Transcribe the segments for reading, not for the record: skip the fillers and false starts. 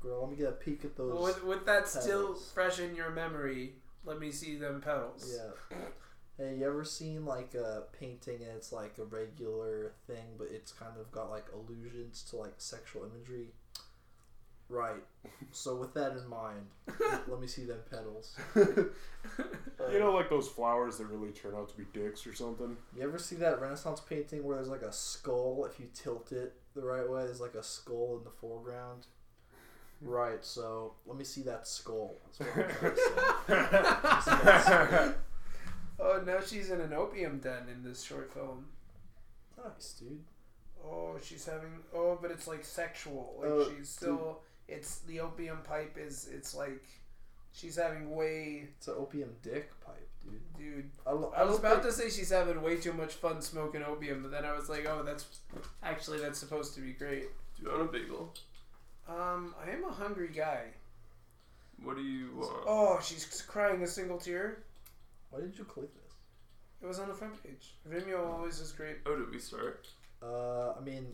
Girl, let me get a peek at those. With that pedals still fresh in your memory, let me see them pedals. Yeah. Hey, you ever seen like a painting and it's like a regular thing, but it's kind of got like allusions to like sexual imagery? Right. So with that in mind, let me see them pedals. You know, like those flowers that really turn out to be dicks or something? You ever see that Renaissance painting where there's like a skull, if you tilt it the right way, there's like a skull in the foreground? Right, so let me see that skull. That's what I'm trying to say. Oh, now she's in an opium den in this short film. Nice, dude. Oh, she's having... Oh, but it's, like, sexual. Like, she's still... Dude. It's... The opium pipe is... It's, like... She's having way... It's an opium dick pipe, dude. Dude. I was about to say she's having way too much fun smoking opium, but then I was like, oh, that's... Actually, that's supposed to be great. Do you want a bagel? I am a hungry guy. What do you want? Oh, she's crying a single tear. Why did you click this? It was on the front page. Vimeo always is great. Oh, did we start? I mean,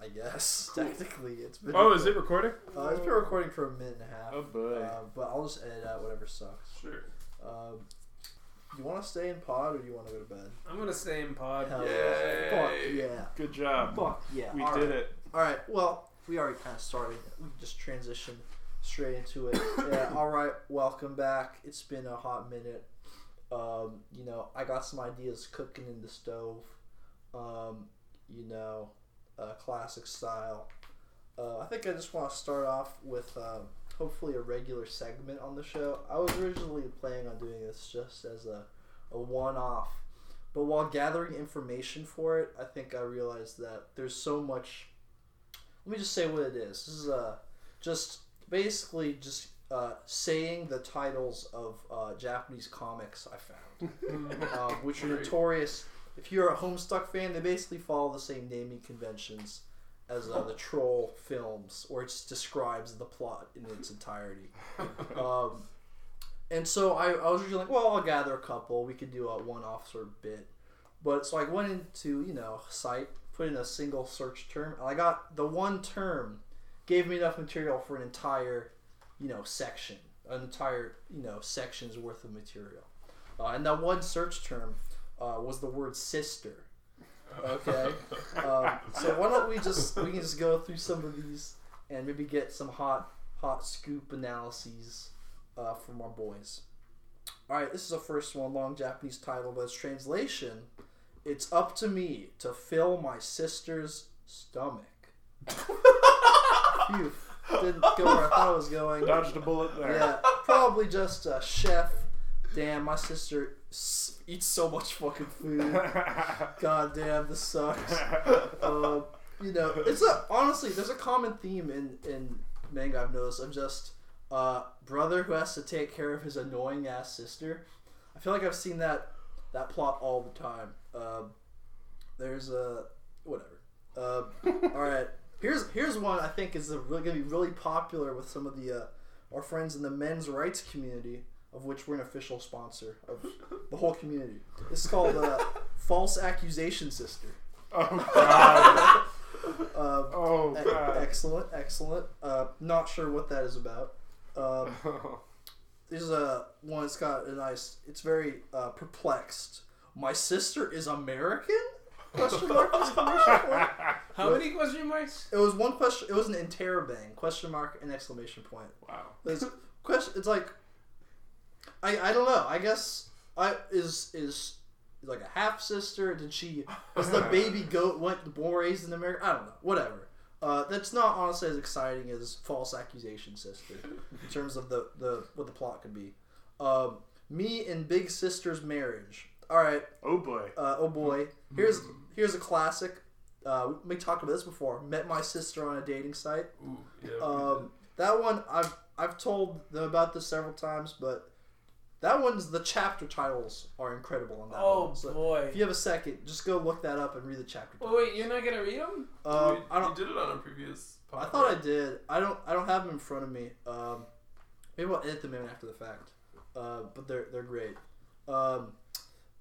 I guess technically it's been. Oh, is it recording? It's been recording for a minute and a half. Oh boy! But I'll just edit out whatever sucks. Sure. You want to stay in pod or do you want to go to bed? I'm gonna stay in pod. Yay. Fuck yeah! Good job. Fuck yeah! We did it. All right. Well, we already kind of started. We just transitioned straight into it. Yeah. All right. Welcome back. It's been a hot minute. You know, I got some ideas cooking in the stove. You know, classic style. I think I just want to start off with hopefully a regular segment on the show. I was originally planning on doing this just as a one-off, but while gathering information for it, I think I realized that there's so much. Let me just say what it is. This is just basically just saying the titles of Japanese comics I found, which are notorious. If you're a Homestuck fan, they basically follow the same naming conventions as the troll films, or it just describes the plot in its entirety. And so I was usually like, well, I'll gather a couple. We could do a one-off sort of bit. But so I went into, you know, site, put in a single search term, and I got the one term gave me enough material for an entire, you know, section, an entire, you know, section's worth of material. And that one search term was the word sister. Okay. So why don't we can just go through some of these and maybe get some hot scoop analyses from our boys. Alright, this is the first one, long Japanese title, but its translation, it's up to me to fill my sister's stomach. Phew. Didn't go where I thought it was going. Dodged a bullet there. Yeah, probably just a chef. Damn, my sister eats so much fucking food. God damn, this sucks. You know, it's honestly, there's a common theme in manga I've noticed of just brother who has to take care of his annoying ass sister. I feel like I've seen that plot all the time. There's a whatever. All right, here's one I think is gonna be really popular with some of the our friends in the men's rights community, of which we're an official sponsor of the whole community. This is called False Accusation Sister. Oh, God. God. Excellent. Not sure what that is about. There's one that's got a nice... It's very perplexed. My sister is American? Question mark was commercial point. How many question marks? It was one question. It was an interrobang. Question mark and exclamation point. Wow. There's question. It's like... I don't know. I guess is like a half sister. Did she was the baby goat went born raised in America? I don't know. Whatever. That's not honestly as exciting as False Accusation Sister in terms of the what the plot could be. Me and big sister's marriage. All right. Oh boy. Here's a classic. We talked about this before. Met my sister on a dating site. Ooh, yeah, that one I've told them about this several times, but. That one's the chapter titles are incredible on that one. So boy! If you have a second, just go look that up and read the chapter titles. Oh wait, you're not gonna read them? You did it on a previous podcast. I thought I did. I don't have them in front of me. Maybe I'll edit them in after the fact. But they're great.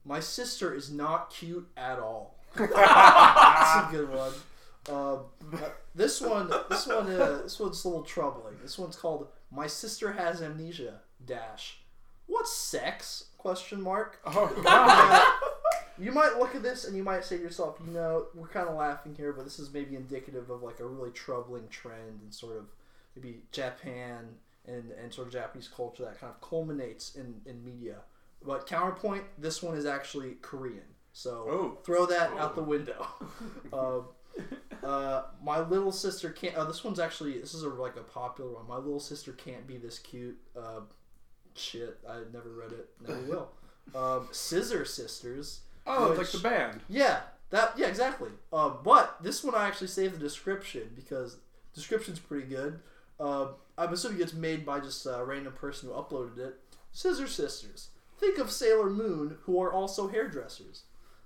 My sister is not cute at all. That's a good one. This one's a little troubling. This one's called "My Sister Has Amnesia - What's Sex?" ? Oh, wow. You might look at this and you might say to yourself, you know, we're kind of laughing here, but this is maybe indicative of like a really troubling trend in sort of maybe Japan and sort of Japanese culture that kind of culminates in media. But counterpoint, this one is actually Korean. So throw that out the window. My little sister can't. This is a popular one. My little sister can't be this cute. Shit, I never read it. Never will. Scissor Sisters. Oh, it's like the band. Yeah, exactly. But this one I actually saved the description because the description's pretty good. I'm assuming it's made by just a random person who uploaded it. Scissor Sisters. Think of Sailor Moon, who are also hairdressers.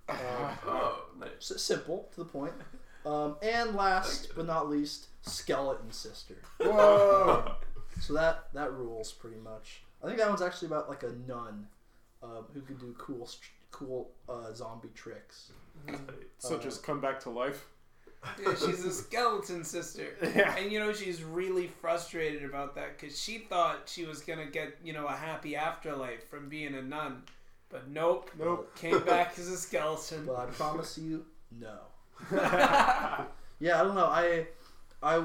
Nice. Simple, to the point. And last but not least, Skeleton Sister. Whoa! So that rules pretty much. I think that one's actually about like a nun who can do cool zombie tricks. So just come back to life? Yeah, she's a skeleton sister. Yeah. And, you know, she's really frustrated about that because she thought she was going to get, you know, a happy afterlife from being a nun. But nope. Came back as a skeleton. But I promise you, no. Yeah, I don't know.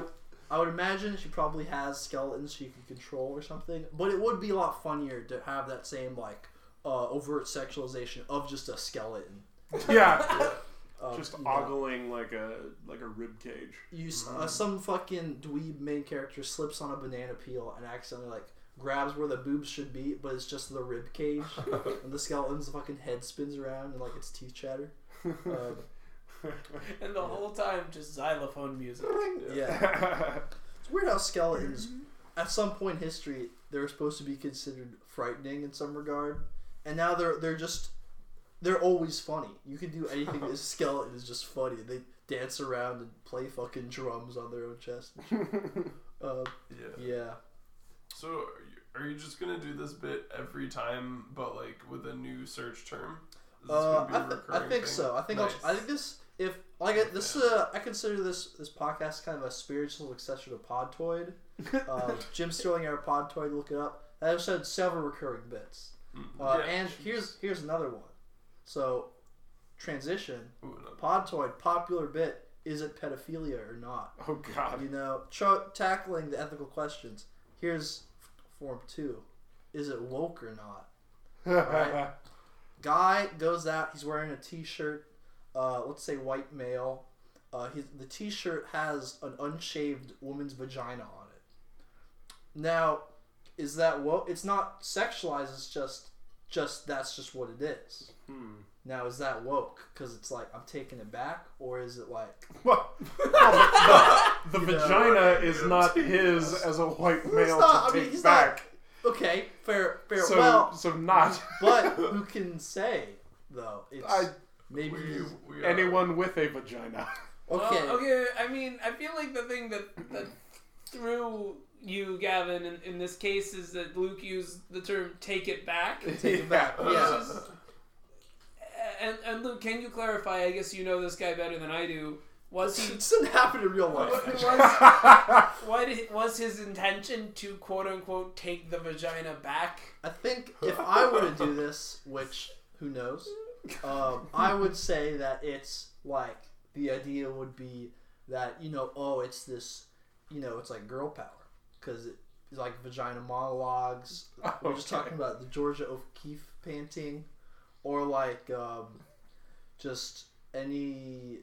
I would imagine she probably has skeletons she can control or something. But it would be a lot funnier to have that same, like, overt sexualization of just a skeleton. Yeah. Just ogling like a rib cage. Some fucking dweeb main character slips on a banana peel and accidentally like grabs where the boobs should be, but it's just the rib cage. And the skeleton's fucking head spins around and like its teeth chatter. And the whole time just xylophone music. Yeah. It's weird how skeletons at some point in history they were supposed to be considered frightening in some regard, and now they're just. They're always funny. You can do anything with a skeleton is just funny. They dance around and play fucking drums on their own chest. Yeah. So are you just going to do this bit every time, but like with a new search term? Is this going to be a recurring thing? So. I think nice. I think this if like I, this I consider this podcast kind of a spiritual successor to Podtoid. Jim Sterling at Podtoid, look it up. That episode had several recurring bits. And here's another one. So, transition. Podtoid, popular bit, is it pedophilia or not? Oh, God. You know, tackling the ethical questions. Here's form 2. Is it woke or not? Right? Guy goes out. He's wearing a t-shirt. Let's say white male. The t-shirt has an unshaved woman's vagina on it. Now, is that woke? It's not sexualized. It's just that's just what it is. Now is that woke because it's like I'm taking it back, or is it like what? The vagina is not his as a white male to take back. Not, okay, fair. So not. But who can say though? It's maybe anyone with a vagina. Okay. Okay. I mean, I feel like the thing that threw you, Gavin, in this case is that Luke used the term "take it back." Take it back. Yeah. And Luke, can you clarify? I guess you know this guy better than I do. It doesn't happen in real life. What was his intention to quote unquote take the vagina back? I think if I were to do this, which who knows, I would say that it's like the idea would be that it's this, it's like girl power because it's like vagina monologues. Okay. We're just talking about the Georgia O'Keeffe painting. Or like just any,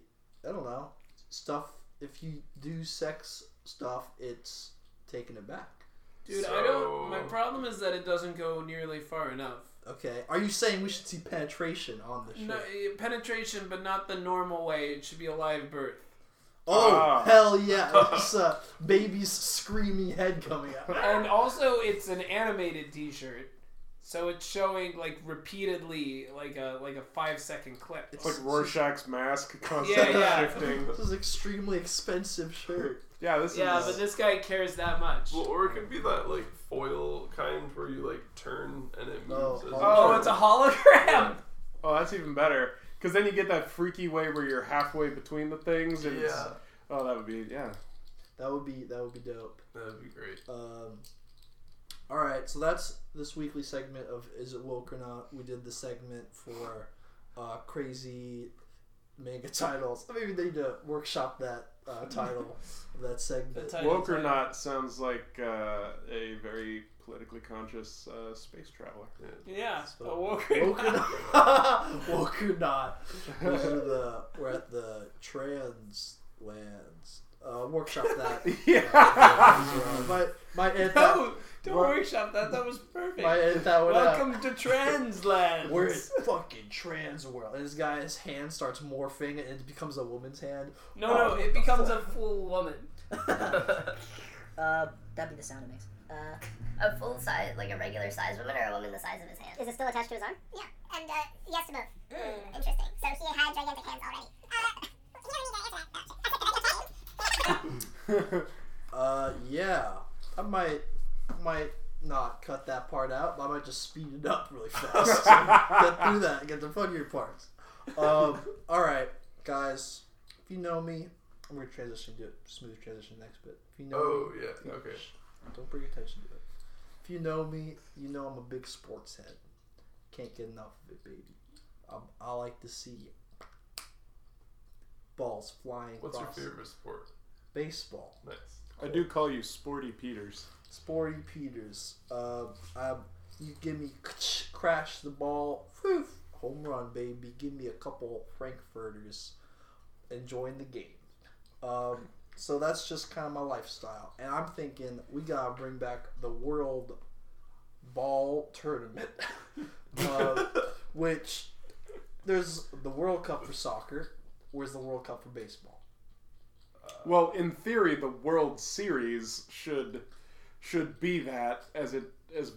I don't know, stuff. If you do sex stuff, it's taking it back. Dude, so... my problem is that it doesn't go nearly far enough. Okay. Are you saying we should see penetration on the show? No, penetration, but not the normal way. It should be a live birth. Oh, hell yeah. It's a baby's screaming head coming out. And also, it's an animated t-shirt. So it's showing like repeatedly, like a 5-second clip. It's like Rorschach's mask constantly shifting. This is an extremely expensive shirt. Yeah, but this guy cares that much. Well, or it could be that like foil kind where you like turn and it moves. It's a hologram. Yeah. Oh, that's even better because then you get that freaky way where you're halfway between the things and it's Oh, that would be, yeah. That would be dope. That would be great. All right, so that's this weekly segment of Is It Woke or Not? We did the segment for crazy mega titles. Maybe they need to workshop that title of that segment. Woke or Not sounds like a very politically conscious space traveler. Yeah. So, woke or not. Woke or not. We're at the trans lands. Workshop that. Yeah. My aunt, no, don't workshop that. That was perfect. My aunt, that would, welcome to Transland. We're in fucking trans world. And this guy's hand starts morphing, and it becomes a woman's hand. No, it becomes a full woman. That'd be the sound it makes. A full size, like a regular size woman, or a woman the size of his hand? Is it still attached to his arm? Yeah, and yes to both. Interesting. So he had gigantic hands already. You don't need to answer that. Yeah, I might not cut that part out, but I might just speed it up really fast. So get through that and get the funnier parts. Alright, guys, if you know me, I'm going to transition to a smooth transition next bit. If you know me, yeah, okay. Don't bring attention to it. If you know me, you know I'm a big sports head. Can't get enough of it, baby. I like to see balls flying. What's your favorite sport? Baseball. Nice. Cool. I do call you Sporty Peters. Sporty Peters. You give me crash the ball, home run, baby. Give me a couple Frankfurters, enjoying the game. So that's just kind of my lifestyle, and I'm thinking we gotta bring back the World Ball Tournament, which there's the World Cup for soccer. Where's the World Cup for baseball? Well, in theory, the World Series should be that, as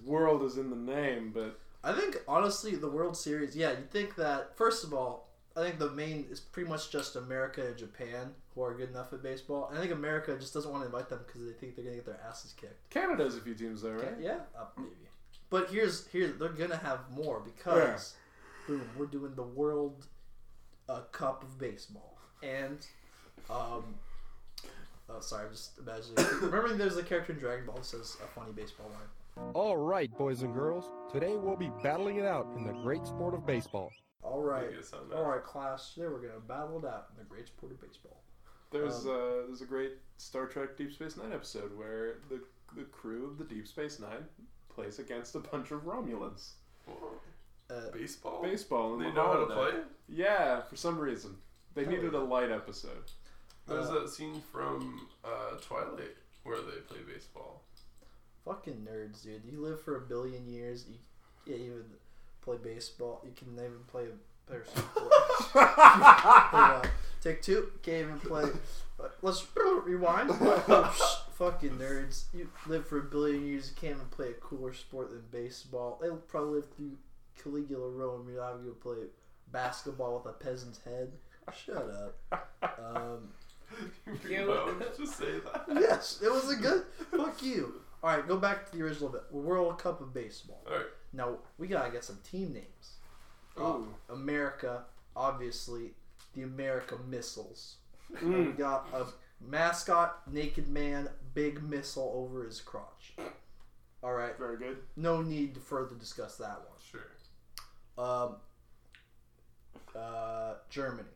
world is in the name, but I think honestly the World Series, you think that first of all, I think the main is pretty much just America and Japan who are good enough at baseball. And I think America just doesn't want to invite them because they think they're gonna get their asses kicked. Canada's a few teams though, right? Yeah, maybe. But here's they're gonna have more because boom, we're doing the World Cup of baseball and. Oh, sorry, I'm just imagining. Remember there's a character in Dragon Ball that says a funny baseball line? Alright, boys and girls, today we'll be battling it out in the great sport of baseball. Alright, class, today we're going to battle it out in the great sport of baseball. There's a great Star Trek Deep Space Nine episode where the crew of the Deep Space Nine plays against a bunch of Romulans. Baseball? Baseball. They know how to play? Yeah, for some reason. They needed a light episode. There's that scene from Twilight where they play baseball. Fucking nerds, dude. You live for 1 billion years. You can't even play baseball. You can even play a better sport. Take two. Can't even play. Let's rewind. Fucking nerds. You live for 1 billion years. You can't even play a cooler sport than baseball. They'll probably live through Caligula Rome. You're not going to play basketball with a peasant's head. Shut up. Just say that. Yes, it was a good. Fuck you. All right, go back to the original bit. World Cup of Baseball. All right. Now we gotta get some team names. Oh, America, obviously, the America Missiles. We got a mascot, naked man, big missile over his crotch. All right. Very good. No need to further discuss that one. Sure. Germany.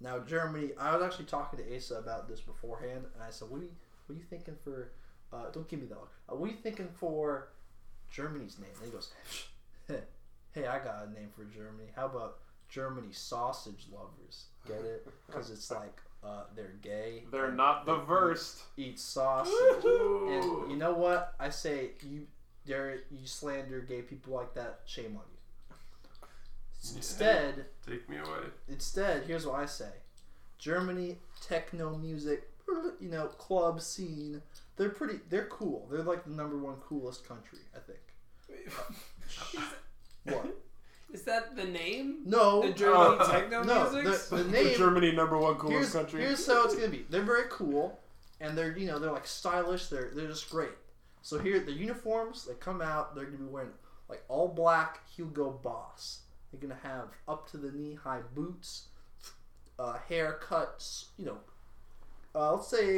Now, Germany, I was actually talking to Asa about this beforehand, and I said, what are you thinking for, don't give me that look, what are you thinking for Germany's name? And he goes, hey, I got a name for Germany. How about Germany Sausage Lovers? Get it? Because it's like, they're gay. They're not the worst. Eat sausage. Woo-hoo! And you know what? I say, you slander gay people like that, shame on you. Instead, take me away. Instead, here's what I say: Germany techno music, club scene. They're pretty. They're cool. They're like the #1 coolest country, I think. What? Is that the name? No. The Germany techno music. No, the name. The Germany #1 coolest country. Here's how it's gonna be. They're very cool, and they're they're like stylish. They're just great. So here, the uniforms they come out. They're gonna be wearing like all black Hugo Boss. You're going to have up to the knee high boots, haircuts, let's say,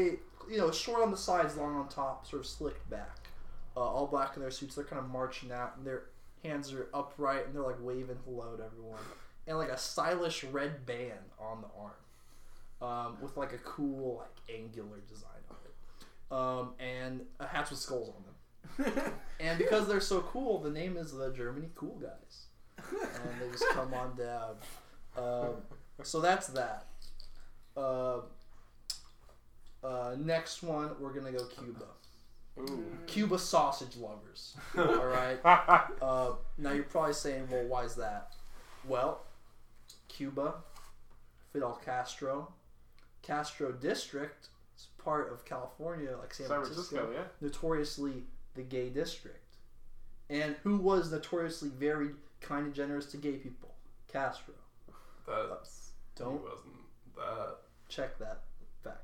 you know, short on the sides, long on top, sort of slicked back. All black in their suits. They're kind of marching out, and their hands are upright, and they're, like, waving hello to everyone. And, like, a stylish red band on the arm with, like, a cool, like, angular design on it. And hats with skulls on them. And because they're so cool, the name is the Germany Cool Guys. And they just come on down. So that's that. Next one, we're going to go Cuba. Ooh. Cuba sausage lovers. All right. Now you're probably saying, well, why is that? Well, Cuba, Fidel Castro, Castro District, it's part of California, like San Francisco, yeah? Notoriously the gay district. And who was notoriously very kind and generous to gay people? Castro. He wasn't that. Check that fact.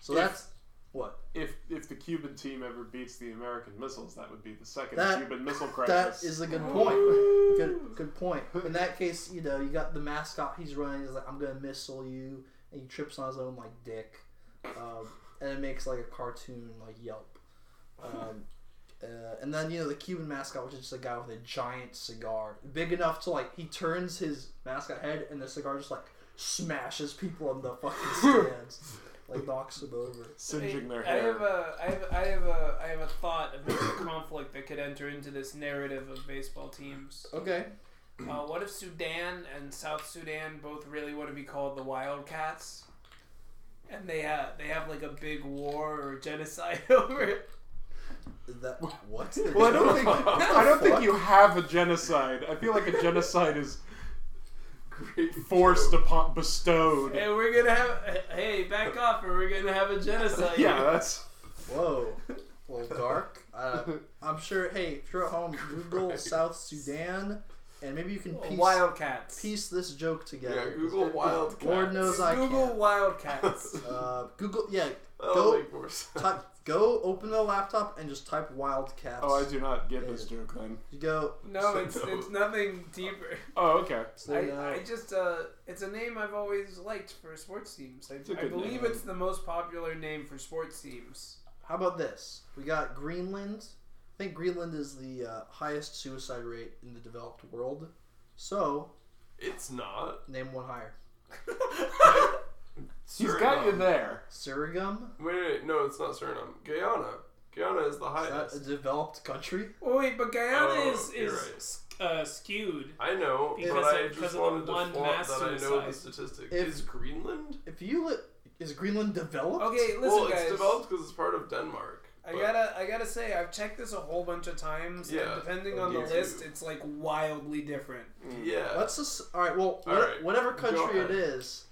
So that's... What? If the Cuban team ever beats the American missiles, that would be the second Cuban Missile Crisis. That is a good point. Good point. In that case, you know, you got the mascot. He's running. He's like, I'm going to missile you. And he trips on his own, like, dick. And it makes, like, a cartoon, like, Yelp. And then, you know, the Cuban mascot, which is just a guy with a giant cigar. Big enough to, like, he turns his mascot head, and the cigar just, like, smashes people on the fucking stands. Like knocks them over, singeing their hair. I have a thought of the conflict that could enter into this narrative of baseball teams. Okay. What if Sudan and South Sudan both really want to be called the Wildcats, and they have like a big war or genocide over it? I don't think you have a genocide. I feel like a genocide is. Forced upon, bestowed. Hey, we're gonna have. Hey, back off, or we're gonna have a genocide. Yeah, that's. Whoa, a little dark. I'm sure. Hey, if you're at home, Google South Sudan, and maybe you can piece this joke together. Yeah, Google Wildcats. Lord knows I can. Google Wildcats. Google, yeah. Go open the laptop and just type Wildcats. Oh, I do not get this joke then. You go. No, it's nothing deeper. Oh, okay. So I just it's a name I've always liked for sports teams. I believe it's the most popular name for sports teams. How about this? We got Greenland. I think Greenland is the highest suicide rate in the developed world. So. It's not. Name one higher. He's got you there. Suriname? Wait, no, it's not Suriname. Guyana. Guyana is the highest. Is that a developed country? Oh, wait, but Guyana is right. Skewed. I know, but I just wanted to flaunt that I know the statistics. Is Greenland? Is Greenland developed? Okay, listen, guys. Well, it's developed because it's part of Denmark. I gotta say, I've checked this a whole bunch of times, and depending on the list, it's like wildly different. Yeah. Let's just... Alright, well, whatever country it is...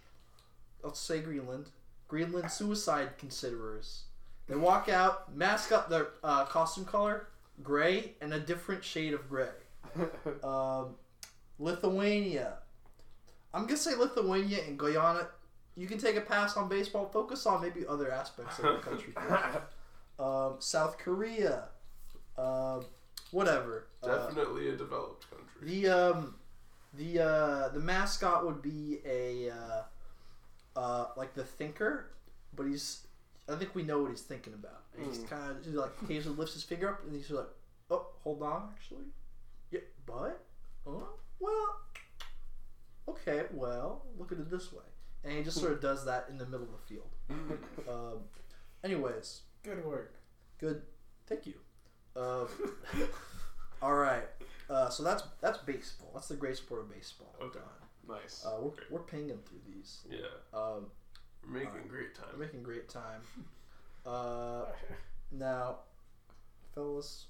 Let's say Greenland. Greenland suicide considerers. They walk out, mask up their costume color, gray, and a different shade of gray. Lithuania. I'm going to say Lithuania and Guyana. You can take a pass on baseball. Focus on maybe other aspects of the country. South Korea. Whatever. Definitely a developed country. The mascot would be a... like the thinker, but I think we know what he's thinking about. He's kind of like occasionally lifts his finger up and he's like, "Oh, hold on, actually, yeah, but oh, well, okay, well, look at it this way," and he just sort of does that in the middle of the field. Anyways, good work. Good, thank you. All right, so that's baseball. That's the great sport of baseball. Okay. Nice. We're pinging through these. Yeah. We're making great time. We're making great time. Now, fellas,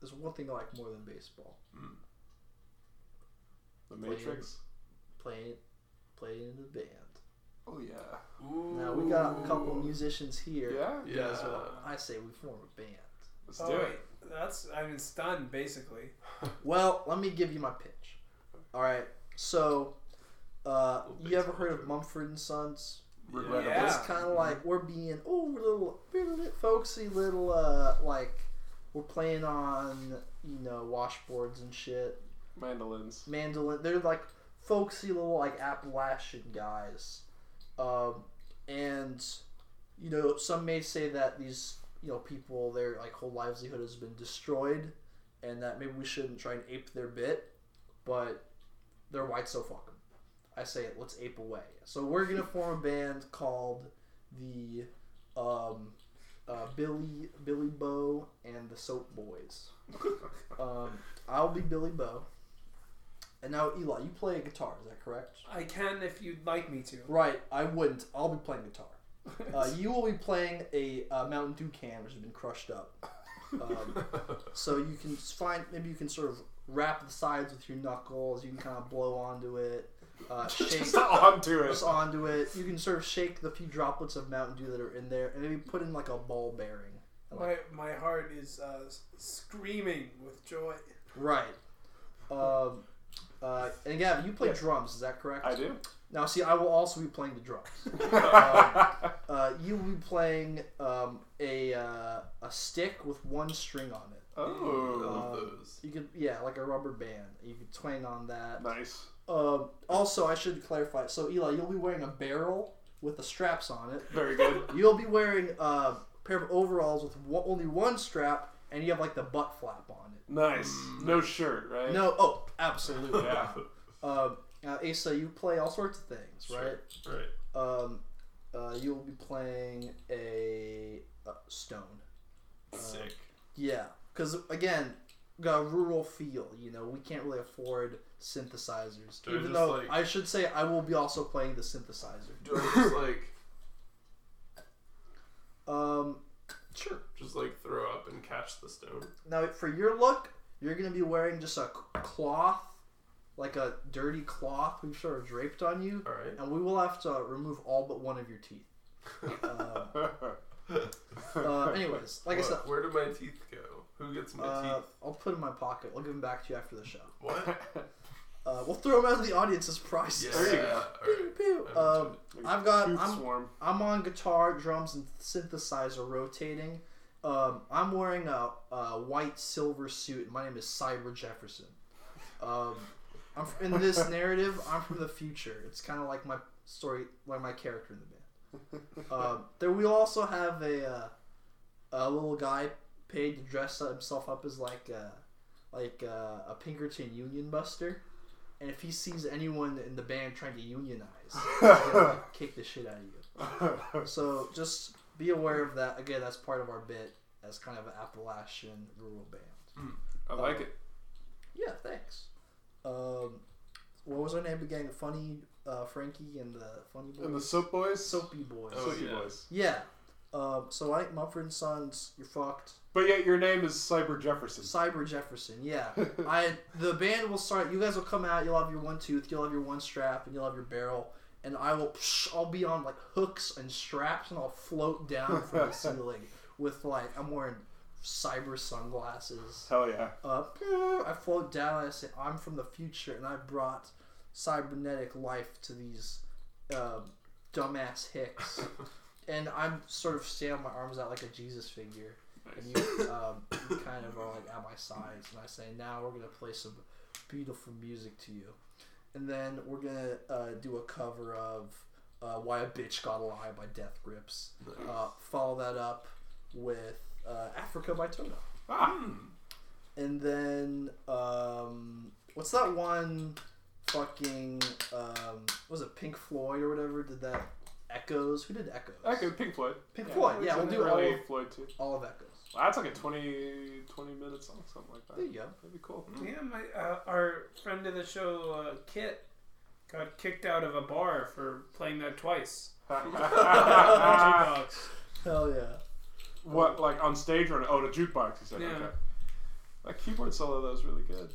there's one thing I like more than baseball. Mm. The Matrix? Playing in the band. Oh, yeah. Ooh. Now, we got a couple of musicians here. Yeah? Yeah. So I say we form a band. Let's do it. I'm stunned, basically. Well, let me give you my pitch. All right. So, you ever heard of Mumford and Sons? Yeah. It's kind of like we're being little folksy, little like we're playing on washboards and shit. Mandolins. They're like folksy little like Appalachian guys. And, you know, some may say that these, you know, people, their like whole livelihood has been destroyed, and that maybe we shouldn't try and ape their bit, but they're white, so fuck them. I say it, let's ape away. So we're gonna form a band called the Billy Bo and the Soap Boys. I'll be Billy Bo. And now, Eli, you play guitar, is that correct? I can if you'd like me to. Right, I wouldn't. I'll be playing guitar. You will be playing a Mountain Dew can, which has been crushed up. So you can find, maybe you can sort of wrap the sides with your knuckles. You can kind of blow onto it. Just onto it. You can sort of shake the few droplets of Mountain Dew that are in there, and maybe put in like a ball bearing. My heart is screaming with joy. Right. And Gavin, you play drums, is that correct? I do. Now, see, I will also be playing the drums. You will be playing a stick with one string on it. Oh, I love those. You could, like a rubber band. You could twang on that. Nice. Also, I should clarify. So, Eli, you'll be wearing a barrel with the straps on it. Very good. You'll be wearing a pair of overalls with only one strap, and you have like the butt flap on it. Nice. No shirt, right? No. Oh, absolutely. Yeah. Now, Asa, you play all sorts of things, right? Sure. Right. You'll be playing a stone. Sick. Yeah. Because, again, got a rural feel, you know. We can't really afford synthesizers. Even though, like, I should say I will be also playing the synthesizer. Do I just, like... Sure. Just, like, throw up and catch the stone. Now, for your look, you're going to be wearing just a cloth, like a dirty cloth we've sort of draped on you. All right. And we will have to remove all but one of your teeth. Anyways, like I said... Where do my teeth go? Who gets my teeth? I'll put them in my pocket. I'll give them back to you after the show. What? We'll throw them out of the audience as prizes. Yeah, pew, right. I'm on guitar, drums, and synthesizer rotating. I'm wearing a white silver suit. My name is Cyber Jefferson. In this narrative, I'm from the future. It's kind of like my story, like my character in the band. There we also have a little guy paid to dress himself up as like a Pinkerton union buster, and if he sees anyone in the band trying to unionize, he's gonna like, kick the shit out of you. So just be aware of that. Again, that's part of our bit as kind of an Appalachian rural band. I like it. Yeah, thanks. What was our name again? Funny Frankie and the Funny Boys? And the Soap Boys? Soapy Boys. Oh, Soapy Boys. Yeah. So I think Mumford & Sons, you're fucked. But yet your name is Cyber Jefferson. Cyber Jefferson, yeah. The band will start, you guys will come out, you'll have your one tooth, you'll have your one strap, and you'll have your barrel, and I'll be on like hooks and straps, and I'll float down from the ceiling with like, I'm wearing cyber sunglasses. Hell yeah. I float down and I say, I'm from the future, and I brought cybernetic life to these dumbass hicks. And I'm sort of standing my arms out like a Jesus figure. Nice. And you kind of are like at my sides. And I say, now we're going to play some beautiful music to you. And then we're going to do a cover of Why a Bitch Gotta Lie by Death Grips. Nice. Follow that up with Africa by Toto. Ah. And then, what's that one fucking, was it Pink Floyd or whatever did that? Echoes. Who did Echoes? Echo, Pink Floyd. Pink Floyd. Yeah, we'll do all of Echoes. Well, that's like a 20-minute song, something like that. There you go. That'd be cool. Yeah, our friend of the show, Kit, got kicked out of a bar for playing that twice. Jukebox. Hell yeah. What, like on stage or the jukebox? You said. Yeah. Okay. That keyboard solo though is really good.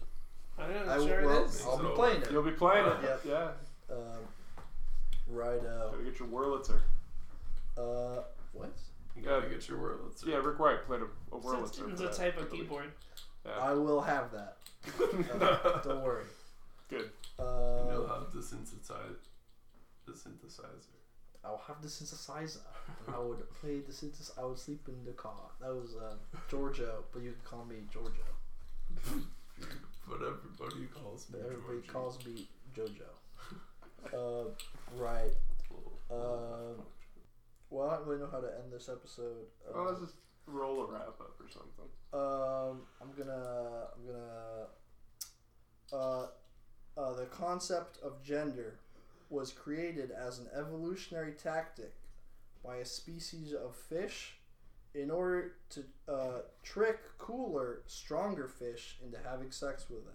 I don't know. It is. I'll be playing it. You'll be playing it. Yep. Yeah. Right. Gotta get your Wurlitzer. What? You gotta get your Wurlitzer. Yeah, Rick Wright played a Wurlitzer. It's a type of keyboard. Yeah. I will have that. Don't worry. Good. And you'll have the synthesizer. I'll have the synthesizer. I would play the synthesizer. I would sleep in the car. That was Giorgio, but you can call me Giorgio. But everybody calls me. Everybody calls me Jojo. Right. Well, I don't really know how to end this episode. Well, let's just roll a wrap up or something. I'm gonna the concept of gender was created as an evolutionary tactic by a species of fish in order to trick cooler, stronger fish into having sex with them.